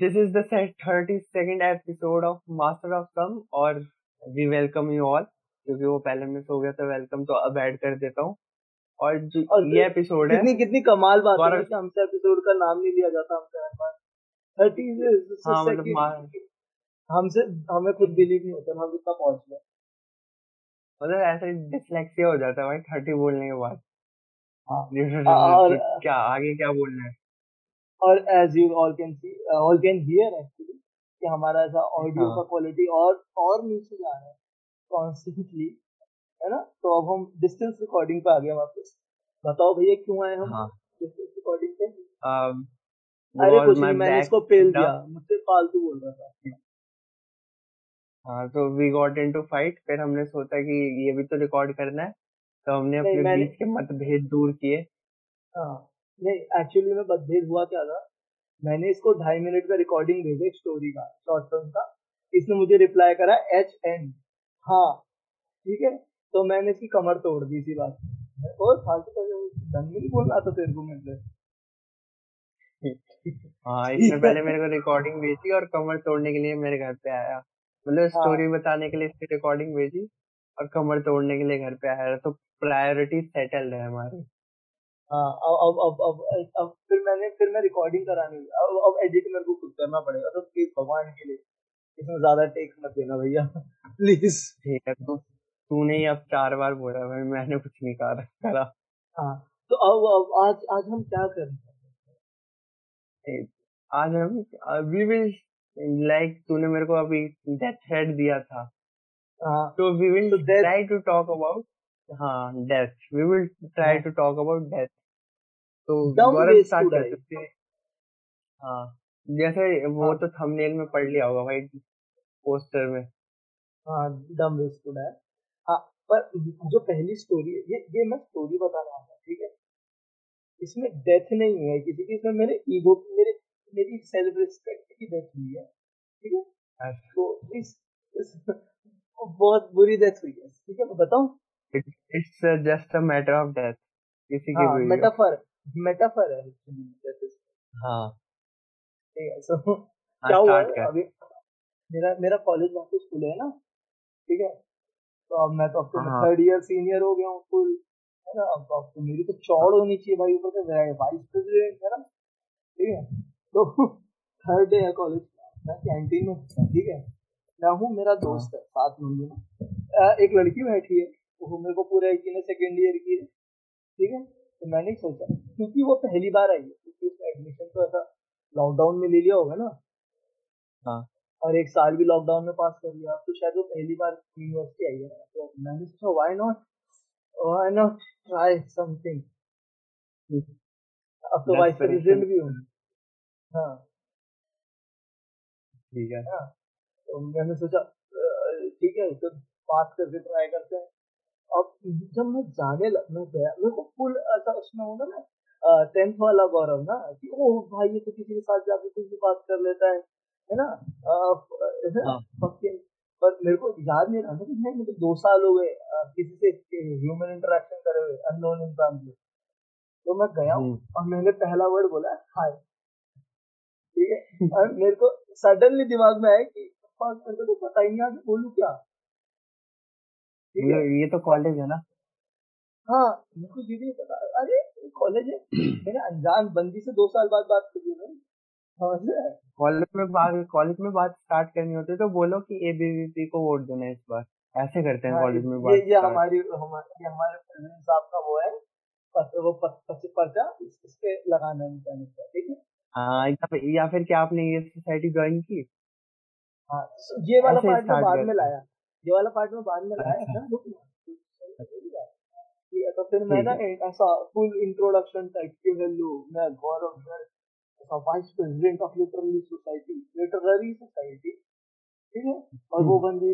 This is the 32nd episode of Master of Com और we welcome you all क्योंकि वो पहले miss हो गया था welcome तो अब ऐड कर देता हूँ और ये एपिसोड है कितनी कमाल बात है कि हमसे एपिसोड का नाम नहीं लिया जाता हमसे हर बार 30 हमसे हमें खुद बिलीव नहीं होता हम कितना पहुँच गए मतलब ऐसे डिसलेक्सिया हो जाता है भाई 30 बोलने के बाद क्या आगे क्या बोलना है और as you all can hear actually कि हमारा ऐसा ऑडियो का क्वालिटी और नीचे जा रहा है कॉन्स्टेंटली है ना तो अब हम डिस्टेंस रिकॉर्डिंग पे आ गए वापस बताओ भैया क्यों आए हम डिस्टेंस रिकॉर्डिंग पे अरे कुछ नहीं मैंने इसको पेल दिया मुझसे फालतू बोल रहा था हाँ तो we got into fight फिर हमने सोचा कि ये भी तो रिकॉर्ड करना है तो हमने अपने बीच के मतभेद दूर किए नहीं एक्चुअली मैं बदभेद हुआ क्या था मैंने इसको 2.5 मिनट का रिकॉर्डिंग भेजा एक स्टोरी का शॉर्ट फिल्म का इसने मुझे रिप्लाई करा HN हाँ ठीक है तो मैंने इसकी कमर तोड़ दी इसी बात और फालतू का ढंग नहीं बोल रहा था तेरे को मैं हाँ इसने पहले मेरे को रिकॉर्डिंग भेजी और कमर तोड़ने के लिए मेरे घर पे आया मतलब स्टोरी बताने के लिए इसकी रिकॉर्डिंग भेजी और कमर तोड़ने के लिए घर पे आया तो प्रायोरिटी सेटल्ड है हमारी हाँ अब फिर मैं रिकॉर्डिंग कराने अब एडिट मेरे को खुद करना पड़ेगा तो प्लीज भगवान के लिए इसमें ज्यादा टेक्स मत देना भैया प्लीज ठीक है तूने ही अब 4 बार बोला भाई मैंने कुछ नहीं करा हाँ तो अब आज हम क्या करें आज हम वी विल लाइक तूने मेरे को अभी डेथ थ्रेट दिया था तो we will try to talk about हाँ death we will try to talk about death तो साथ करते हैं हाँ जैसे वो तो थंबनेल में पढ़ लिया होगा भाई पोस्टर में हाँ डम वेस्ट टू डैथ हाँ पर जो पहली स्टोरी है ये मैं स्टोरी बता रहा हूँ ठीक है इसमें डेथ नहीं है किसी की इसमें मेरे ईगो मेरी सेल्फ रिस्पेक्ट की डेथ हुई है ठीक है तो इस बहुत बुरी डेथ हुई है ठीक है मैं बताऊँ It's just a matter of death. किसी की भी metaphor है actually death is. हाँ. ठीक है so क्या हुआ अभी मेरा कॉलेज वापस खुले है ना ठीक है तो अब मैं तो अब तो 3rd year senior हो गया हूँ फुल है ना अब तो मेरी तो चौड़ होनी चाहिए भाई ऊपर से मेरा वाइस प्रेसिडेंट है ना ठीक है तो 3rd day है कॉलेज मैं कैंटीन में ठीक है मैं हूँ मेरा दोस्त है 7 नंबर एक लड़की बैठी है वो मेरे को पूरा यकीन है 2nd year की है ठीक है तो मैंने सोचा क्योंकि वो पहली बार आई है क्योंकि उसका एडमिशन तो ऐसा लॉकडाउन में ले लिया होगा ना हाँ और 1 साल भी लॉकडाउन में पास कर लिया तो शायद वो पहली बार यूनिवर्सिटी आई है तो मैंने सोचा व्हाई नॉट ट्राई समथिंग अब तो वाइस प्रेसिडेंट भी हूँ हाँ ठीक है हाँ तो मैंने सोचा ठीक है तो बात करके ट्राई करते हैं अब जब मैं जाने लगने गया मेरे को फुल ऐसा उसमें होगा ना 10th वाला गौरव ना कि ओ भाई ये तो किसी के साथ जाके कुछ भी बात कर लेता है ना पर मेरे को याद नहीं रहा था कि मेरे को 2 साल हो गए किसी से ह्यूमन इंटरेक्शन करे हुए अननोन इंसान से तो मैं गया और मैंने पहला वर्ड बोला हाय ठीक है और मेरे को सडनली दिमाग में आया कि मेरे को पता ही नहीं आगे बोलू क्या ये तो कॉलेज है ना हाँ मुझको दीदी पता अरे कॉलेज है मैंने अनजान बंदी से 2 साल बाद बात करी है कॉलेज में बात स्टार्ट करनी होती है तो बोलो कि ABVP को वोट देना है इस बार ऐसे करते हैं कॉलेज में बात ये हमारे प्रेसिडेंट साहब का वो है वो पर्चा इस पे लगाना है ठीक है हाँ या फिर क्या आपने ये सोसाइटी ज्वाइन की हाँ ये वाला पार्ट बाद में लाया और वो बंदी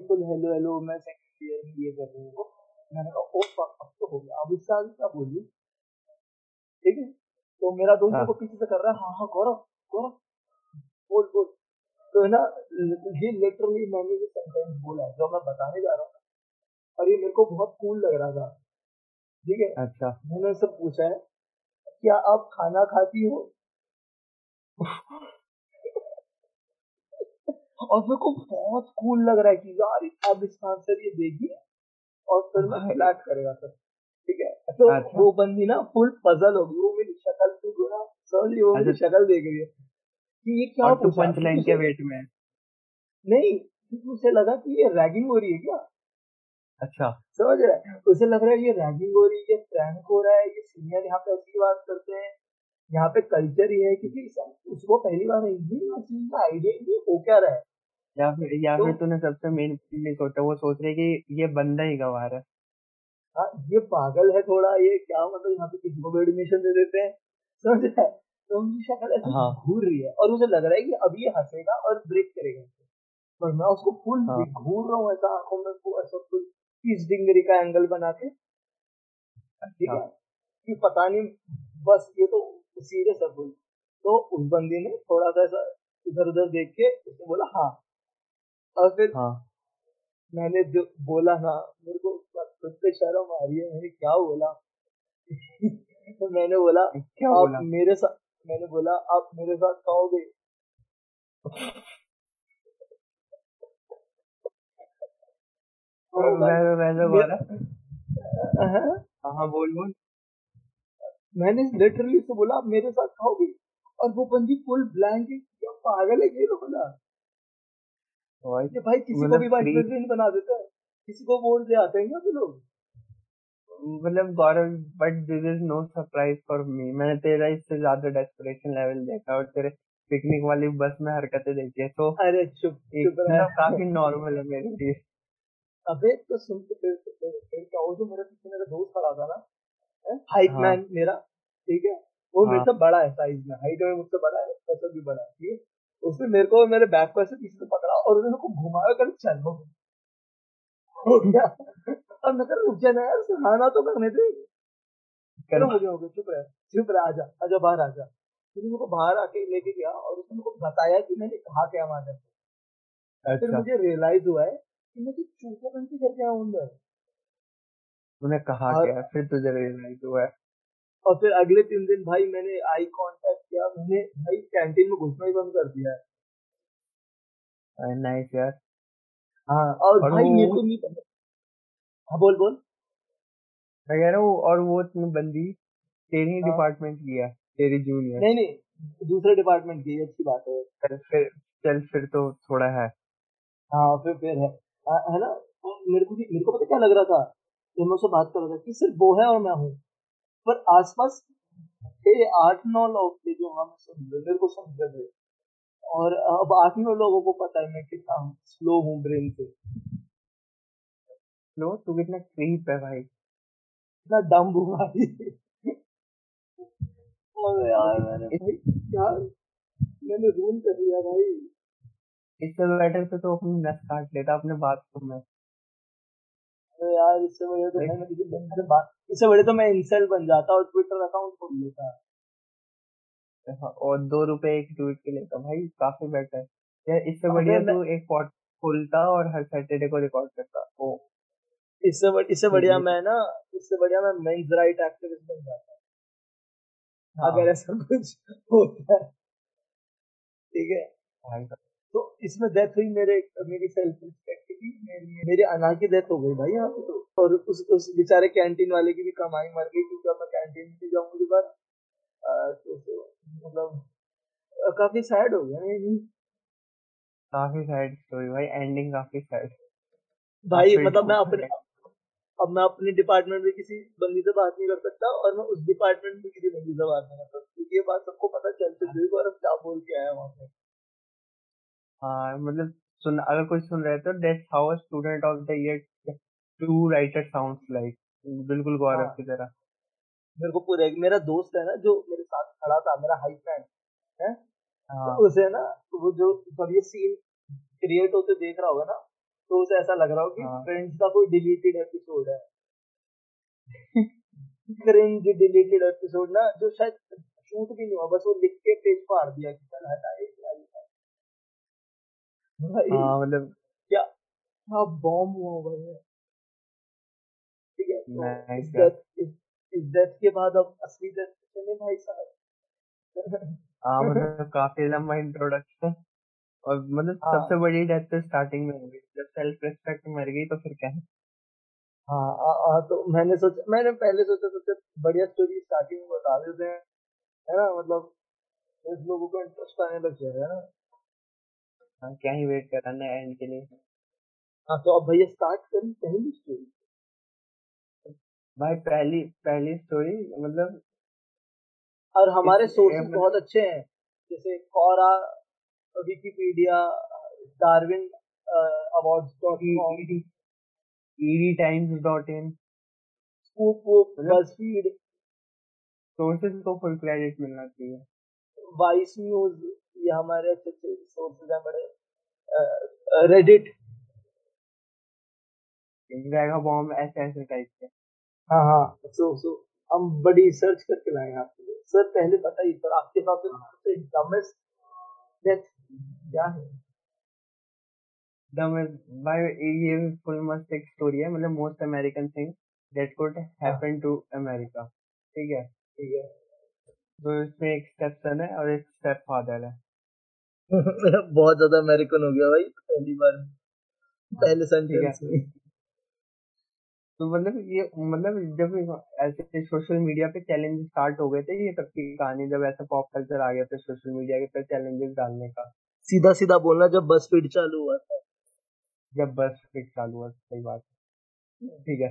फुल हेलो हेलो मैं 2nd year में ये कर रही हूँ मैंने कहा ओ अब तो हो गया अब इससे आगे क्या बोलूं ठीक है तो मेरा दोस्त को पीछे से कर रहा है हाँ हाँ गौरव बोल तो है ना ये लिटरली मैंने ये सेंटेंस बोला जो मैं बताने जा रहा हूँ और ये मेरे को बहुत कूल लग रहा था ठीक है अच्छा मैंने उससे पूछा है क्या आप खाना खाती हो और मेरे को बहुत कूल लग रहा है कि यार अब इस आंसर ये देगी और फिर मैं फ्लैट करेगा सर, ठीक है। तो वो बंदी ना फुल पजल होगी, वो मेरी शक्ल से पूरा सर वो मेरी शक्ल देख रही है कि ये क्या पूछा, पंच लाइन के वेट में नहीं। उसे लगा कि ये रैगिंग हो रही है क्या, अच्छा समझ रहा है, उसे लग रहा है ये रैगिंग हो रही है, ये प्रैंक हो रहा है, ये सीनियर यहाँ पे ऐसी बात करते हैं, यहाँ पे कल्चर ये है क्योंकि उसको पहली बार चीज का आइडिया ये हो क्या रहा है। या फिर तूने सबसे मेन सोचा, वो सोच रहे कि ये बंदा ही गंवा रहा है। हाँ ये पागल है थोड़ा, ये क्या मतलब यहाँ पे किसी को एडमिशन दे देते हैं, समझ रहा है। तो उनकी शक्ल ऐसी घूर रही है और उसे लग रहा है कि अब ये हंसेगा और ब्रेक करेगा, पर मैं उसको फुल घूर रहा हूँ ऐसा आंखों में ऐसा फुल 30 डिग्री का एंगल बना के, ठीक है कि पता नहीं बस ये तो सीरियस है फुल। तो उस बंदी ने थोड़ा सा ऐसा इधर उधर देख के उसने बोला हाँ, और फिर मैंने जो बोला ना मेरे को खुद पे शर्म आ रही है, मैंने क्या बोला तो मैंने बोला आप मेरे साथ, मैंने बोला आप मेरे साथ खाओगे वैसे बोला हाँ बोल मैंने लिटरली से बोला आप मेरे साथ खाओगे, और वो बंदी फुल ब्लैंक है, क्या पागल है ये लोग ना भाई, किसी को भी वाइस प्रेसिडेंट बना देता है, किसी को वोट दे आते हैं क्या लोग, मतलब Gaurav. But this is no surprise for me, मैंने तेरा इससे ज्यादा डेस्परेशन लेवल देखा और तेरे पिकनिक वाली बस में हरकतें देखी है, तो अरे चुप काफी नॉर्मल है मेरे लिए। अबे तो सुन तो फिर क्या हो, जो मेरे पीछे मेरा दोस्त खड़ा था ना हाइट मैन मेरा, ठीक है वो मेरे से बड़ा है साइज में, हाइट में मुझसे बड़ा है, वैसे भी बड़ा है, ठीक है। उसने मेरे को मेरे बैक पर से पीछे से पकड़ा और उन्होंने को घुमाया कर चलो हो गया, और मैं कहा रुक जाना यार सहाना तो करने दे, चलो हो गया चुप रहा आजा बाहर आजा। फिर मेरे को बाहर आके लेके गया और उसने मेरे को बताया कि मैंने कहा क्या वहां जाके, फिर मुझे रियलाइज हुआ है कि मैं चूहे बन के करके आया अंदर, उन्हें कहा गया फिर तुझे रियलाइज हुआ है। और फिर अगले 3 दिन भाई मैंने आई कांटेक्ट किया, मैंने भाई कैंटीन में घुसना ही बंद कर दिया है। नाइस यार। हाँ और भाई ये तो नहीं पता। हाँ बोल मैं कह रहा हूँ, और वो बंदी तेरी डिपार्टमेंट की है, तेरी जूनियर नहीं दूसरे डिपार्टमेंट की, अच्छी बात है। चल फिर तो थोड़ा है। हाँ फिर है ना। मेरे को पता क्या लग रहा था, मैं उससे बात कर रहा था कि सिर्फ वो है और मैं हूँ, पर आसपास 8-9 लोग थे जो हम मेरे को समझ रहे थे, और अब 8-9 लोगों को पता है मैं कितना स्लो हूँ ब्रेन से। स्लो तू कितना क्रीप है भाई, कितना डम्ब हूँ भाई। अरे यार मैंने रूल कर दिया भाई। इससे बेटर तो अपनी नस काट लेता अपने बाथरूम में। तो यार इससे बढ़िया तो मैं किसी दिन से बात, इससे बढ़िया तो मैं इंसल्ट बन जाता और ट्विटर अकाउंट खोल लेता और ₹2 एक ट्वीट के लेता भाई, काफी बेटर यार। इससे बढ़िया तो एक पॉड खोलता और हर सैटरडे को रिकॉर्ड करता। ओ इससे बढ़िया मैं मेंस राइट एक्टिविस्ट बन जाता अगर ऐसा कुछ होता, ठीक है। तो इसमें डेथ हुई मेरी सेल्फ रिस्पेक्ट की, मेरे अना की डेथ हो गई भाई यहाँ पे तो। और उस बेचारे कैंटीन वाले की भी कमाई मर गई, क्योंकि अब मैं कैंटीन में जाऊंगा दोबारा, तो मतलब काफी सैड हो गया। नहीं काफी सैड स्टोरी भाई, एंडिंग काफी सैड भाई। मतलब मैं अपने डिपार्टमेंट में किसी बंदी से बात नहीं कर सकता, और मैं उस डिपार्टमेंट में किसी बंदी से बात नहीं कर सकता। ये बात सबको पता चल चुकी है और अब क्या बोल के आया वहाँ पे। हाँ मतलब सुन, अगर कोई सुन रहे तो that's how a student of the year 2 writer sounds like, बिल्कुल गौरव की तरह। मेरे को पूरा मेरा दोस्त है ना जो मेरे साथ खड़ा था, मेरा हाइट मैन है, तो उसे ना वो जो जब ये सीन क्रिएट होते देख रहा होगा ना, तो उसे ऐसा लग रहा हो कि फ्रेंड्स का कोई डिलीटेड एपिसोड है क्रिंज डिलीटेड एपिसोड ना, जो शायद शूट भी नहीं हुआ, बस वो लिख के पेज पर दिया कि चल हटाए भाई। मतलब क्या बॉम्ब हुआ भाई, ठीक है। तो इस डेथ के बाद अब असली डेथ चले भाई साहब। मतलब काफी लंबा इंट्रोडक्शन और मतलब सबसे बड़ी डेथ तो स्टार्टिंग में हो गई, जब सेल्फ रिस्पेक्ट मर गई तो फिर क्या है। हाँ, तो मैंने पहले सोचा सबसे बढ़िया स्टोरी स्टार्टिंग में बता देते हैं, है ना, मतलब इस लोगों को इंटरेस्ट आने लग जाएगा ना। हाँ, क्या ही वेट कराना है एंड के लिए। हाँ, तो अब भैया स्टार्ट करें पहली स्टोरी। भाई पहली स्टोरी मतलब, और हमारे सोर्सेस बहुत अच्छे हैं, जैसे Quora, Wikipedia, Darwin awards .com, EDTimes .in, Scoop, BuzzFeed. Sources को फुल क्रेडिट मिलना चाहिए। वाइस न्यूज, ये हमारे अच्छे सोर्सेस हैं बड़े। रेडिट, वेगाबॉम, ऐसे टाइप के। हाँ, सो हम बड़ी सर्च करके लाए हैं आपके लिए। सर पहले बताइए सर, आपके साथ सबसे डमेस्ट डेथ क्या है? डमेस्ट भाई ये फुल मस्त एक स्टोरी है, मतलब most American thing that could happen to America. ठीक है, तो इसमें एक स्टेपसन है और एक स्टेप फादर है। बहुत ज्यादा अमेरिकन हो गया भाई पहली बार, पहले सेंटेंस में। तो मतलब ये जब ऐसे सोशल मीडिया पे चैलेंज स्टार्ट हो गए थे ये सबकी कहानी, जब ऐसा पॉप कल्चर आ गया था सोशल मीडिया के पे चैलेंजेस डालने का। सीधा बोलना, जब BuzzFeed चालू हुआ था। सही बात है। ठीक है,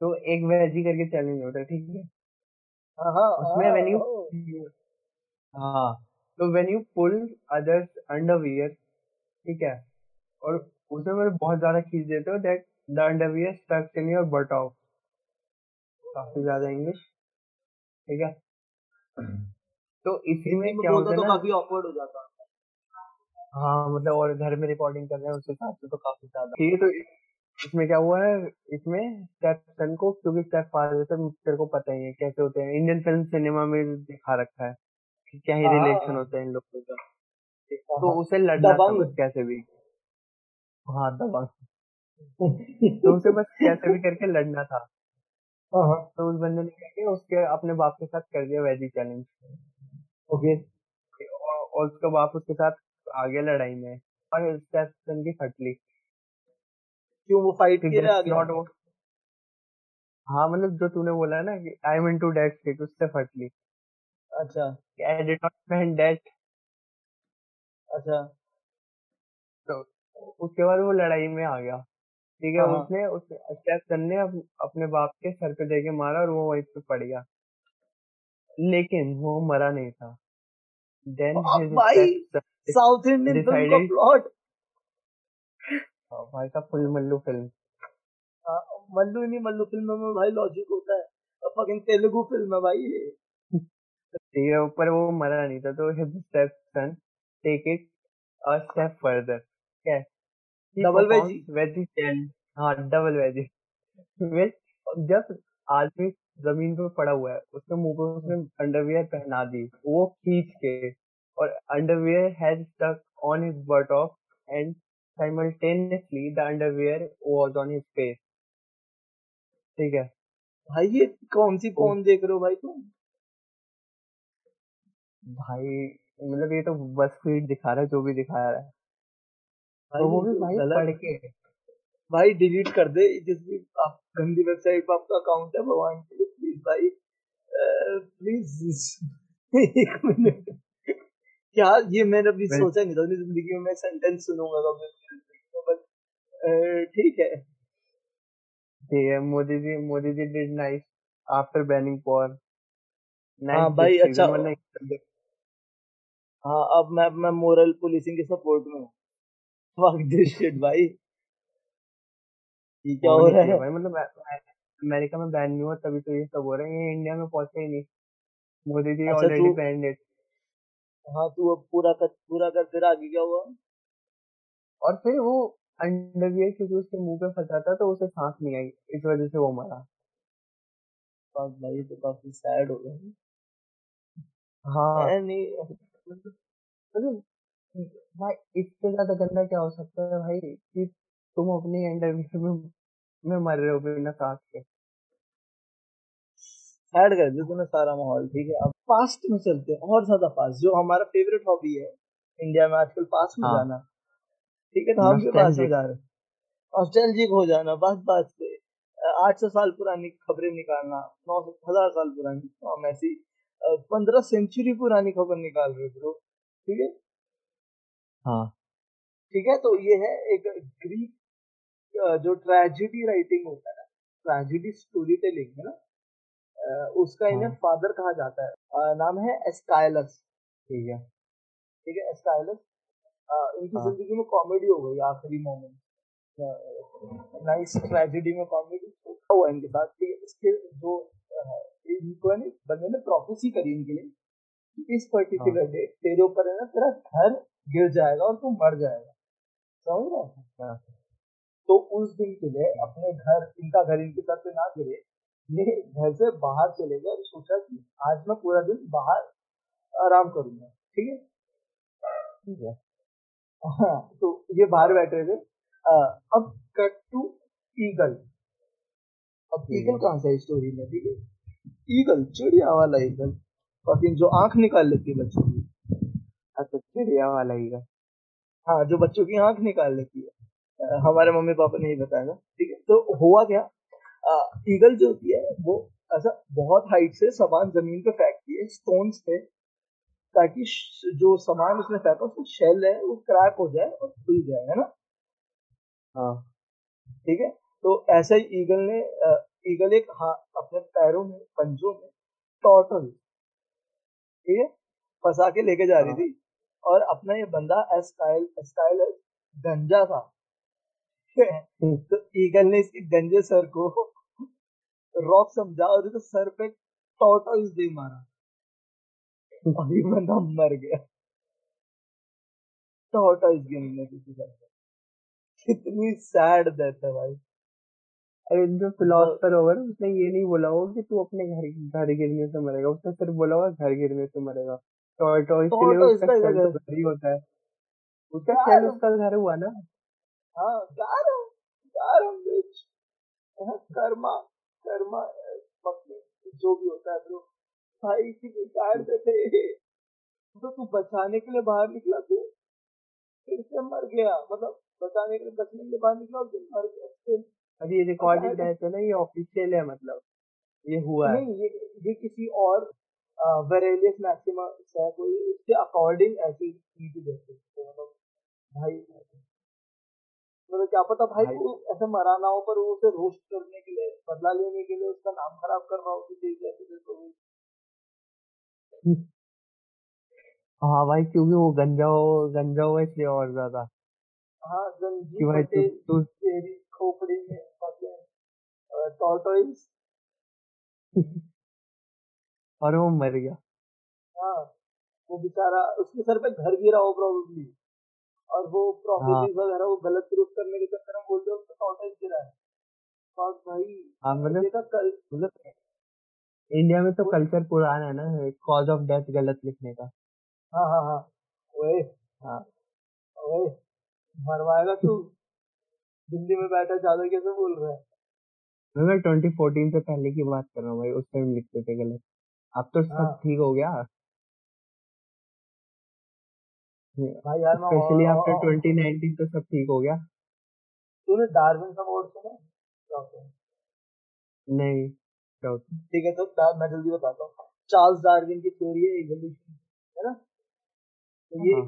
तो एक वेजी करके चैलेंज होता है, ठीक है। हाँ, उसमें when you pull others underwear, ठीक है, और उसमें मतलब बहुत ज्यादा खींच देते हो that The underwear stuck in your buttock. काफी ज्यादा इंग्लिश, ठीक है। तो इसी में क्या होता है ना, काफी awkward हो जाता है। हाँ, मतलब और घर में रिकॉर्डिंग कर रहे हैं उसके साथ तो काफी ज्यादा, ठीक है। तो इसमें क्या हुआ है, इसमें स्टेप सन को, क्योंकि स्टेप फादर से मिक्सचर को पता ही है कैसे होते हैं, इंडियन फिल्म सिनेमा में दिखा रखा है कि क्या ही रिलेशन होते हैं इन लोगों का, तो उसे लड़ना कैसे भी। हाँ, दबंग। तो उसे बस कैसे भी करके लड़ना था। तो उस बंदे ने क्या किया, उसके अपने बाप के साथ कर दिया वैजी चैलेंज। ओके, और उसका बाप उसके साथ आ गया लड़ाई में और स्टेपसन की फट ली। क्यों वो फाइट के लिए आ गया? हाँ, मतलब जो तूने बोला ना कि I am into that state, उससे फट ली। अच्छा, I did not plan that. अच्छा, तो उसके बाद वो लड़ाई में आ गया, ठीक है। उसने स्टेपसन ने अपने बाप के सर पे देके मारा और वो वहीं पे पड़ गया, लेकिन वो मरा नहीं था। देन साउथ इंडियन फिल्म का प्लॉट भाई का फुल मल्लू फिल्म, मल्लू नहीं, मल्लू फिल्म में भाई लॉजिक होता है, फकिंग तेलुगु फिल्म है भाई ये, ठीक है। ऊपर वो मरा नहीं था, तो his stepson take it a step further, ठीक है। Double wedgie. जब आदमी जमीन पे पड़ा हुआ है, उसके मुंह पे उसने अंडरवियर पहना दी, वो खींच के, और underwear has stuck on his buttock and simultaneously the underwear was on his face, ठीक है। भाई ये कौन सी पोर्न देख रहे हो भाई तुम? भाई मतलब ये तो BuzzFeed दिखा रहा है जो भी दिखा रहा है। वो भी भाई पढ़ के भाई डिलीट कर दे, जिस भी आप गंदी वेबसाइट पर आपका अकाउंट है, भगवान के लिए प्लीज भाई, प्लीज एक मिनट। क्या ये मैंने अपनी सोचा नहीं था अपनी जिंदगी में मैं सेंटेंस सुनूंगा कभी, ठीक है। Modi ji did nice after banning porn. हाँ भाई, अच्छा। हाँ, अब मैं मोरल पुलिसिंग के सपोर्ट में हूँ। भाई ये क्या हो रहा है भाई, मतलब अमेरिका में बैन नहीं हुआ तभी तो ये सब हो रहा है, ये इंडिया में पहुंचे ही नहीं। मोदी जी ऑलरेडी बैन है। हाँ, तू अब पूरा कर फिर आगे क्या हुआ? और फिर वो अंडरवियर क्योंकि उसके मुंह पे फंसा था तो उसे सांस नहीं आई, इस वजह से वो मरा। भाई तो काफी सैड हो गया। हाँ नहीं, भाई इससे ज्यादा गंदा क्या हो सकता है भाई, कि तुम अपने इंटरव्यू में मर रहे हो बिना सांस के। ऐड कर दिया तूने सारा माहौल, ठीक है। अब फास्ट में चलते हैं, और ज्यादा फास्ट, जो हमारा फेवरेट हॉबी है, इंडिया में आजकल पास हो जाना, ठीक है, तो हम भी पास हो जा रहे, नॉस्टैल्जिक हो जाना, बात बात से 800 साल पुरानी खबरें निकालना, 9,000 साल पुरानी, हम ऐसी 15 सेंचुरी पुरानी खबर निकाल रहे ब्रो, ठीक है। हाँ ठीक है, तो ये है एक ग्रीक जो ट्रेजेडी राइटिंग होता है ना, ट्रेजेडी स्टोरी टेलिंग है ना, उसका इन्हें फादर कहा जाता है, नाम है एस्काइलस, ठीक है, ठीक है, एस्काइलस। इनकी जिंदगी में कॉमेडी हो गई आखिरी मोमेंट, नाइस ट्रेजेडी में कॉमेडी हुआ इनके साथ। इसके जो इनको बंदे ने प्रोफेसी करी इनके लिए, इस पर्टिकुलर डे तेरे ऊपर है ना तेरा घर गिर जाएगा और तू मर जाएगा, समझ रहा है। तो उस दिन के लिए अपने घर, इनका घर इनके साथ पे ना गिरे, ये घर से बाहर चले गए और सोचा कि आज मैं पूरा दिन बाहर आराम करूंगा, ठीक है, ठीक है। हाँ, तो ये बाहर बैठे थे। अब कट टू ईगल। अब ईगल कहाँ से स्टोरी में, ठीक है, ईगल चिड़िया वाला ईगल, और जो आंख निकाल लेती है बच्चों की, अच्छा चिड़िया वाला ईगल, हाँ जो बच्चों की आंख निकाल लेती है, हमारे मम्मी पापा ने ये बताया, ठीक है। तो हुआ क्या, ईगल जो होती है वो ऐसा बहुत हाइट से सामान जमीन पे फेंकती है, स्टोन्स पे, ताकि जो सामान उसने फेंका उसका शेल है वो क्रैक हो जाए और खुल जाए, है ना, हाँ ठीक है। तो ऐसा ही ईगल ने, ईगल एक अपने पैरों में, पंजों में टॉर्टल, ठीक है, फंसा के लेके जा रही थी, और अपना ये बंदा एस्काइलस गंजा था, ठीक है। तो ईगल ने इसके गंजे सर को रॉक समझा और इसके सर पे टॉर्टल दे मारा, और ये बंदा मर गया टॉर्टल गेम में किसी सर पे। कितनी सैड डेथ है भाई। अरे जो फिलोसफर होगा ना, उसने ये नहीं बोला होगा कि तू अपने घर गिरने से मरेगा, उसने सिर्फ बोला होगा घर गिरने से मरेगा। टॉर्टोइस के लिए उसका शेल भारी होता है, उसका शेल उसका घर हुआ ना। हाँ गारम बिच, कर्मा जो भी होता है ब्रो भाई, कितनी सैड डेथ है। तो तू बचाने के लिए बाहर निकला, तू फिर से मर गया, मतलब बचाने के लिए बचने के लिए बाहर निकला और मर गया। अभी ये रिकॉर्डेड डेथ है ना, ये ऑफिशियल है, मतलब ये हुआ नहीं, ये किसी और वेरेलियस मैक्सिमा है कोई, उसके अकॉर्डिंग ऐसे चीज देते हैं, मतलब भाई मतलब क्या पता भाई वो ऐसे मरा ना हो, पर वो उसे रोस्ट करने के लिए, बदला लेने के लिए उसका नाम खराब कर रहा हो, तो हाँ भाई क्योंकि वो गंजा हो इसलिए और ज्यादा, हाँ गंजी खोपड़ी में टॉर्टोइस और वो मर गया। हाँ वो बेचारा, उसके सर पे घर गिरा हो प्रोबेबली, और वो प्रॉपर्टीज वगैरह वो गलत प्रूफ करने के चक्कर में बोल दो उसको टॉर्टोइस गिरा है। बस भाई मतलब इंडिया में तो कल्चर पुराना है ना, कॉज ऑफ डेथ गलत लिखने का। हाँ हाँ हाँ ओए, हाँ ओए मरवाएगा तू, दिल्ली में बैठा ज्यादा कैसे बोल रहा है। मैं 2014 से पहले की बात कर रहा हूँ भाई, उस टाइम लिखते थे गलत, अब तो सब ठीक हो गया भाई यार, स्पेशली आफ्टर 2019 तो सब ठीक हो गया। तूने डार्विन अवार्ड सुना? नहीं, ठीक है तो मैं जल्दी बताता हूँ। चार्ल्स डार्विन की थ्योरी है इवोल्यूशन, है ना, तो ये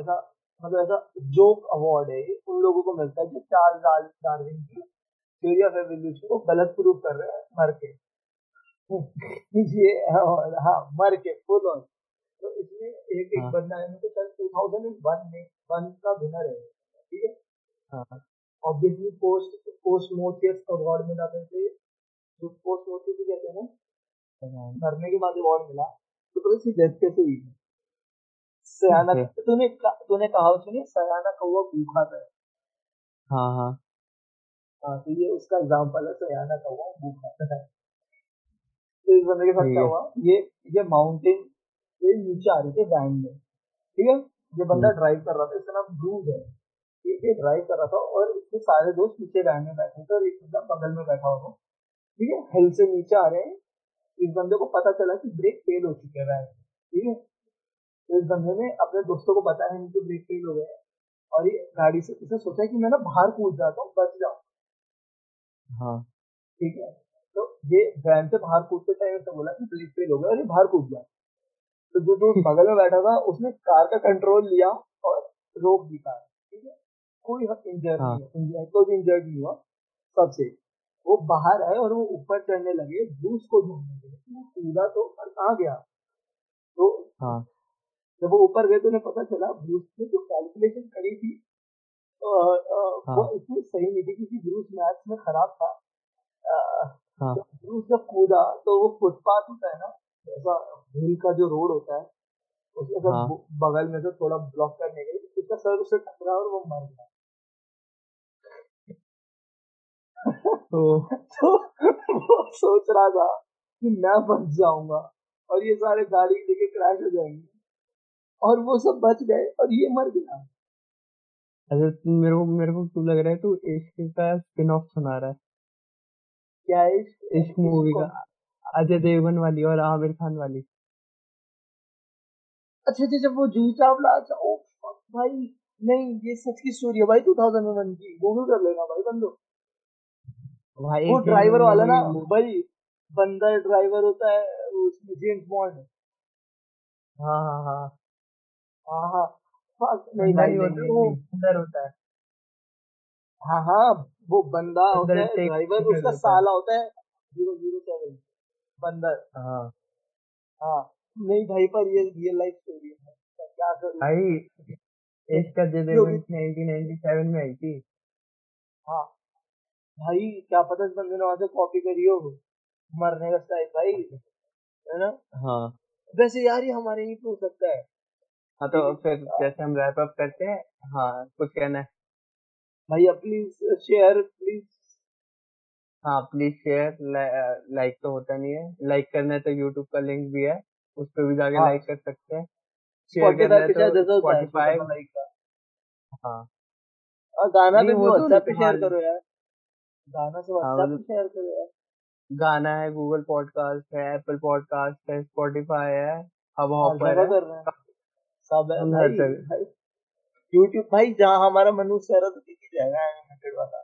ऐसा मतलब ऐसा जोक अवार्ड है, उन लोगों को मिलता है जो चार्ल्स डार्विन की थ्योरी ऑफ एवोल्यूशन को गलत प्रूव कर रहे हैं मर के। ये हाँ मर के फुल ऑन। तो इसमें एक बंदा है जो सन 2001 में का विनर है, ठीक है, ऑब्वियसली पोस्ट मोर्टिस अवार्ड मिला था इसे, जो पोस्ट मोर्टिस भी कहते हैं ना, मरने के बाद अवार्ड मिला। तो पता इसकी डेथ कैसे हुई? तूने कहावत सुनी, सयाना कौवा भूखा था। हाँ हाँ हाँ, तो ये उसका एग्जाम्पल है, सयाना कौवा भूखा था। तो इस बंदे के साथ क्या हुआ, ये माउंटेन से नीचे आ रहे थे वैन में, ठीक है, ये बंदा ड्राइव कर रहा था, इसका नाम ब्रूज है, ये ड्राइव कर रहा था और इसके सारे दोस्त पीछे वैन में बैठे थे और एक बंदा बगल में बैठा हुआ, ठीक है, हिल से नीचे आ रहे हैं। इस बंदे को पता चला कि ब्रेक फेल हो चुके हैं वैन, ठीक है, तो इस बंदे ने अपने दोस्तों को बताया नहीं कि ब्रेक फेल हो गया है और ये गाड़ी से इसे सोचा कि मैं ना बाहर कूद जाता हूँ बच जाऊँ। हाँ ठीक है, तो ये वैन से बाहर कूदते टाइम से बोला कि ब्रेक फेल हो गया और ये बाहर कूद गया। तो जो दोस्त बगल में बैठा था उसने कार का कंट्रोल लिया और रोक दी कार। ठीक है, कोई इंजर्ड नहीं हुआ, कोई भी इंजर्ड नहीं हुआ, सबसे वो बाहर आए और वो ऊपर चढ़ने लगे जूस को ढूंढने के लिए, वो कूदा तो और कहाँ गया। तो हाँ, जब वो ऊपर गए तो उन्हें पता चला ब्रूस ने जो कैलकुलेशन करी थी वो इतनी सही नहीं थी क्योंकि ब्रूस मैथ्स में खराब था। ब्रूस जब कूदा तो वो फुटपाथ होता है ना, जैसा हिल का जो रोड होता है उसके सब बगल में से थोड़ा ब्लॉक करने के लिए उसका सर उससे टकरा और वो मर गया। तो वो सोच रहा था कि मैं बच जाऊंगा और ये सारे गाड़ी लेके क्रैश हो जाएंगे और वो सब बच गए और ये मर गया। अच्छा मेरे को क्यों लग रहा है तू इश्क का स्पिन ऑफ सुना रहा है क्या? इश्क मूवी का अजय देवगन वाली और आमिर खान वाली। अच्छा जी, जब वो जूही चावला। अच्छा ओ भाई नहीं, ये सच की स्टोरी है भाई, 2001 की। गूगल कर लेना भाई बंदो। वो ड्राइवर वाला ना भाई, बंदर ड्राइवर होता है उसमें, जेम्स बॉन्ड। हाँ, वो बंदा होता है ड्राइवर, उसका साला होता है 007 बंदर। हाँ नहीं भाई, पर ये रियल लाइफ स्टोरी है क्या भाई। इसका दे दे 1997 में आई थी। हाँ भाई, क्या पता इस बंदे ने वहां से कॉपी करी हो, मरने का स्टाइल भाई, है ना। हाँ वैसे यार ये हमारे ही हो सकता है। हाँ तो फिर जैसे हम रैप अप करते हैं। हाँ कुछ कहना है भाई? अब प्लीज शेयर, प्लीज। हाँ प्लीज शेयर, लाइक तो होता नहीं है। लाइक करना है तो यूट्यूब का लिंक भी है, उस पर भी जाके लाइक कर सकते हैं। शेयर करना है तो स्पॉटिफाई लाइक का। हाँ और गाना भी व्हाट्सएप पे शेयर करो यार। गाना है, गूगल पॉडकास्ट है, एप्पल पॉडकास्ट है, स्पॉटिफाई है, हब हॉपर है, सब है। यूट्यूब भाई, जहाँ हमारा मनु सर तो दिख ही जाएगा एनिमेटेड वाला,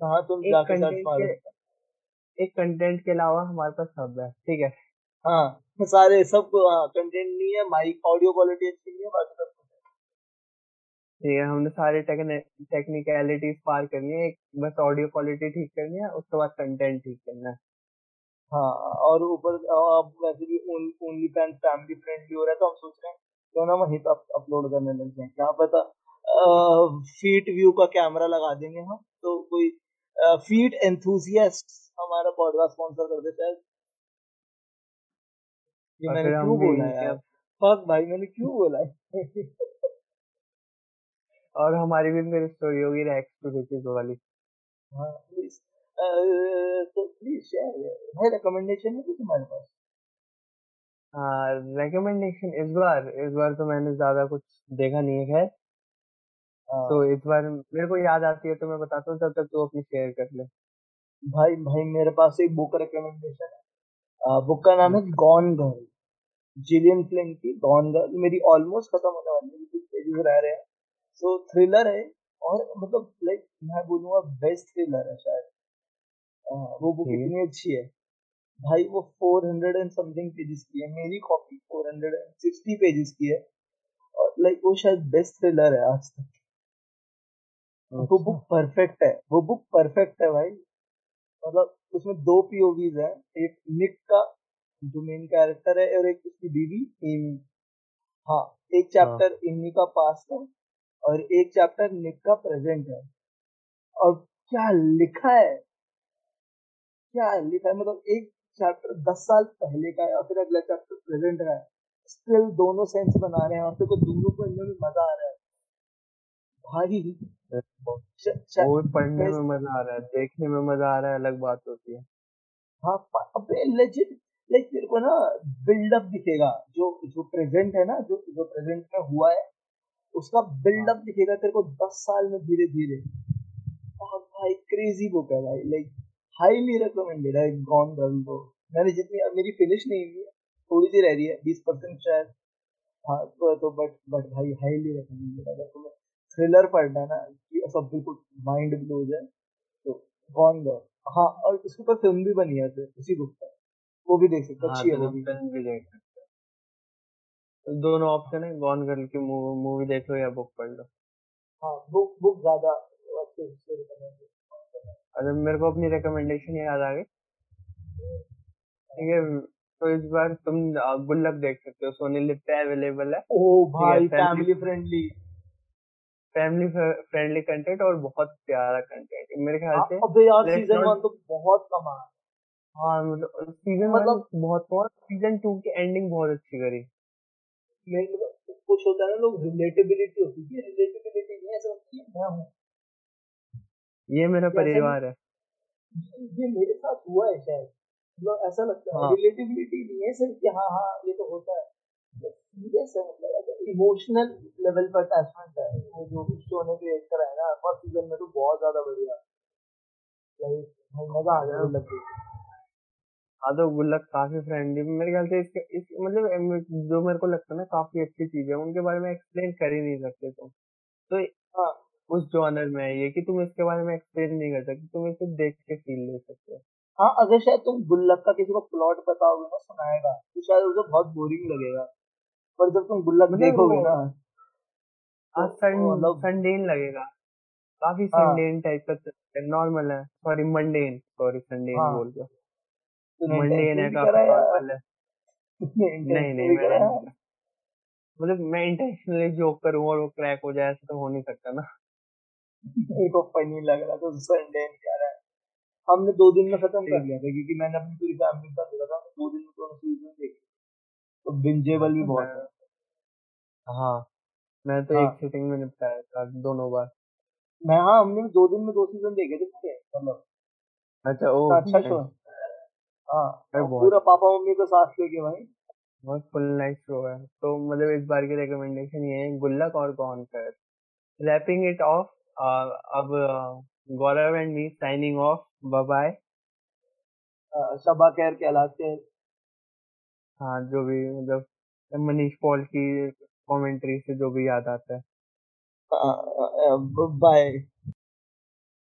कहाँ तुम जाके सर्च मारो। एक कंटेंट के अलावा हमारे पास सब है। ठीक है, हाँ सारे सब कंटेंट नहीं है, माइक ऑडियो क्वालिटी अच्छी नहीं है, बाकी सब ठीक है। हमने सारे टेक्निकलिटीज पार करनी है, बस ऑडियो क्वालिटी ठीक करनी है, उसके बाद कंटेंट ठीक करना है। हाँ और ऊपर वैसे भी ओनली फैंस फैमिली फ्रेंडली हो रहा है, तो हम सोच रहे हैं क्यों ना वहीं पर अपलोड करने लग जाए। क्या पता फीट व्यू का कैमरा लगा देंगे हम, तो कोई फीट एंथुसियास्ट हमारा पॉडकास्ट स्पॉन्सर कर देता है। ये मैंने क्यों बोला यार, फक भाई मैंने क्यों बोला है। और हमारी भी फिर स्टोरी होगी रैक्स टू रिचेस वाली। हाँ प्लीज, तो प्लीज भाई रिकमेंडेशन है तुम्हारे पास? हाँ रिकमेंडेशन इस बार तो मैंने ज्यादा कुछ देखा नहीं है। खैर तो इस बार मेरे को याद आती है तो मैं बताता हूँ, तब तक तू अपनी शेयर कर ले। भाई मेरे पास एक बुक रिकमेंडेशन है, बुक का नाम है गॉन गर्ल, जिलियन फ्लिन की गॉन गर्ल। मेरी ऑलमोस्ट खत्म होने वाली है, कुछ पेजेस रह रहे हैं। So, थ्रिलर है और मतलब लाइक मैं बोलूंगा बेस्ट थ्रिलर है शायद। वो बुक इतनी अच्छी है भाई, वो 400 एंड समथिंग पेजेस की है। मेरी कॉपी 460 पेजेस की है और लाइक वो शायद बेस्ट थ्रिलर है आज तक। अच्छा। वो बुक परफेक्ट है भाई, मतलब उसमें 2 पीओवीज है, एक निक का जो मेन कैरेक्टर है और एक उसकी बीवी एमी। हाँ एक चैप्टर एमी का पास्ट है और एक चैप्टर निक का प्रेजेंट है। और क्या लिखा है मतलब एक चैप्टर 10 साल पहले का है और फिर अगला चैप्टर प्रेजेंट का है। स्टिल दोनों सेंस बना रहे हैं और फिर दोनों को इनमें मजा आ रहा है भाई। वो पढ़ने में मजा आ रहा है, देखने में मजा आ रहा है, अलग बात होती है। हाँ अबे लेजिट लाइक तेरे को ना बिल्डअप दिखेगा, जो प्रेजेंट है ना, जो प्रेजेंट में हुआ है उसका बिल्डअप दिखेगा तेरे को 10 साल में धीरे धीरे। भाई क्रेजी बुक है भाई, लाइक हाईली रिकमेंडेड है गॉन गर्ल। मैंने जितनी, अब मेरी फिनिश नहीं हुई है, थोड़ी सी रह रही है, 20% शायद। था तो बट भाई हाईली रिकमेंडेड। अगर तुम्हें थ्रिलर पढ़ना ना कि सब बिल्कुल माइंड ब्लो हो जाए तो गॉन गर्ल। हाँ, और इसके ऊपर फिल्म भी बनी है उसी बुक पर, वो भी देख सकते हो। अच्छी है वो भी, फिल्म भी देख सकते हो। दोनों ऑप्शन है, गॉन गर्ल की मूवी देख लो या बुक पढ़ लो। हाँ, बुक ज्यादा अच्छे से रिकमेंड। अरे मेरे को अपनी रिकमेंडेशन याद आ गई। ठीक है, तो इस बार तुम गुल्लक देख सकते हो, सोनी लिव पे अवेलेबल है। ओ भाई, फैमिली फ्रेंडली कंटेंट और बहुत प्यारा कंटेंट मेरे ख्याल से। अब यार सीजन 1 तो बहुत कमाल। हाँ, मतलब सीजन 1 बहुत कमाल, सीजन 2 की एंडिंग बहुत अच्छी करी। मतलब कुछ होता है ना, लोग रिलेटेबिलिटी होती है, रिलेटेबिलिटी नहीं, ऐसा कि मैं हूं, ये मेरा परिवार है, ये मेरे साथ हुआ है शायद, मतलब ऐसा लगता है। रिलेटेबिलिटी नहीं है सिर्फ कि हाँ हाँ ये तो होता है, सीरियस है। मतलब इमोशनल लेवल पर अटैचमेंट है, वो जो शो ने क्रिएट करा है ना फर्स्ट सीजन में, तो बहुत ज्यादा बढ़िया, लाइक मजा आ गया गुल्लक। हाँ, तो गुल्लक काफी फ्रेंडली मेरे ख्याल से। इसके मतलब जो मेरे को लगता है ना, काफी अच्छी चीज है, उनके बारे में एक्सप्लेन कर ही नहीं सकते तुम तो। हाँ, उस जॉनर में है ये कि तुम इसके बारे में एक्सप्लेन नहीं कर सकते, तुम इसे देख के फील ले सकते हो। हाँ, अगर शायद तुम गुल्लक का किसी को प्लॉट बताओगे ना, सुनाएगा, तो शायद उसे बहुत बोरिंग लगेगा, पर जब तुम गुल्लक देखोगे ना, आज संडेन लगेगा, काफी संडेन टाइप का, नॉर्मल है, सॉरी संडेन बोल गया, मंडेन है, काफी नॉर्मल है। नहीं, मतलब मैं इंटेंशनली जोक करूँ और वो क्रैक हो जाए, ऐसा तो हो नहीं सकता ना। मेरे को फनी लग रहा था संडेन क्या रहा है। हमने 2 दिन में खत्म कर लिया था, क्योंकि मैंने अपनी पूरी फैमिली के साथ देखा था। 2 दिन में पूरा सीजन देखी, तो बिंजेबल भी बहुत है। हाँ, मैं तो एक सिटिंग में निपटाया था दोनों बार। मैं हाँ, हमने 2 दिन में 2 सीजन देखे थे, मतलब अच्छा ओ अच्छा शो। हाँ, पूरा पापा मम्मी को साथ लेके भाई, बहुत फुल नाइट शो है। तो मतलब इस बार की रिकमेंडेशन ये है, गुल्लक और Gone Girl. Wrapping it off, अब Gaurav and me signing off, bye bye. सबा खैर कहलाते हैं। हाँ, जो भी मतलब मनीष पॉल की कमेंट्री से जो भी याद आता है, बाय।